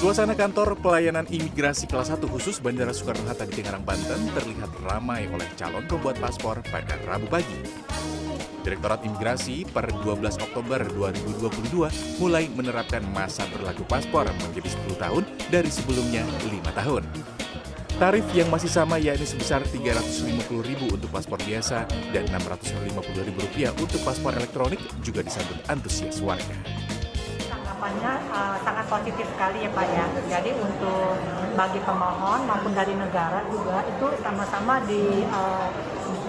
Suasana kantor pelayanan imigrasi kelas 1 khusus Bandara Soekarno-Hatta di Tangerang, Banten terlihat ramai oleh calon pembuat paspor pada Rabu pagi. Direktorat Imigrasi per 12 Oktober 2022 mulai menerapkan masa berlaku paspor menjadi 10 tahun dari sebelumnya 5 tahun. Tarif yang masih sama yakni sebesar Rp350.000 untuk paspor biasa dan Rp650.000 untuk paspor elektronik juga disambut antusias warga. Tanggapannya sangat positif sekali ya Pak ya, jadi untuk bagi pemohon maupun dari negara juga itu sama-sama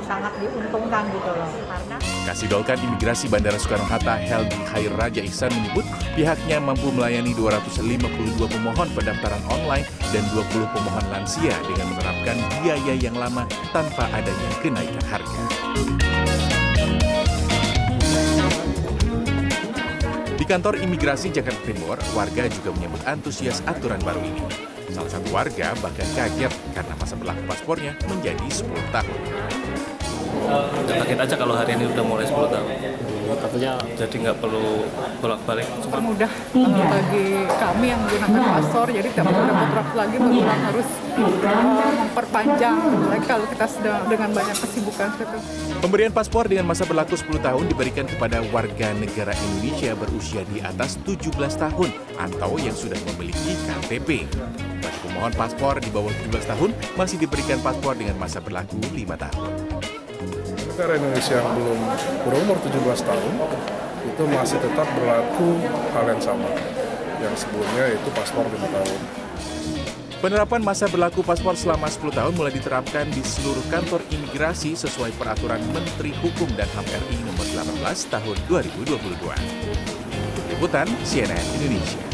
sangat diuntungkan gitu loh. Karena Kasidolkan Imigrasi Bandara Soekarno-Hatta Helgi Khair Raja Isan menyebut pihaknya mampu melayani 252 pemohon pendaftaran online dan 20 pemohon lansia dengan menerapkan biaya yang lama tanpa adanya kenaikan harga. Di kantor imigrasi Jakarta Timur, warga juga menyambut antusias aturan baru ini. Salah satu warga bahkan kaget karena masa berlaku paspornya menjadi 10 tahun. Udah kaget aja kalau hari ini udah mulai 10 tahun. Jadi nggak perlu bolak-balik. Super mudah bagi kami yang menggunakan paspor, jadi tidak perlu kontrak lagi, memang harus memperpanjang. Lagi kalau kita sedang dengan banyak kesibukan. Pemberian paspor dengan masa berlaku 10 tahun diberikan kepada warga negara Indonesia berusia di atas 17 tahun atau yang sudah memiliki KTP. Bagi pemohon paspor di bawah 17 tahun masih diberikan paspor dengan masa berlaku 5 tahun. Negara Indonesia yang belum berumur 17 tahun itu masih tetap berlaku hal yang sama yang sebelumnya, itu paspor 5 tahun. Penerapan masa berlaku paspor selama 10 tahun mulai diterapkan di seluruh kantor imigrasi sesuai peraturan Menteri Hukum dan HAM RI nomor 18 tahun 2022. Liputan CNN Indonesia.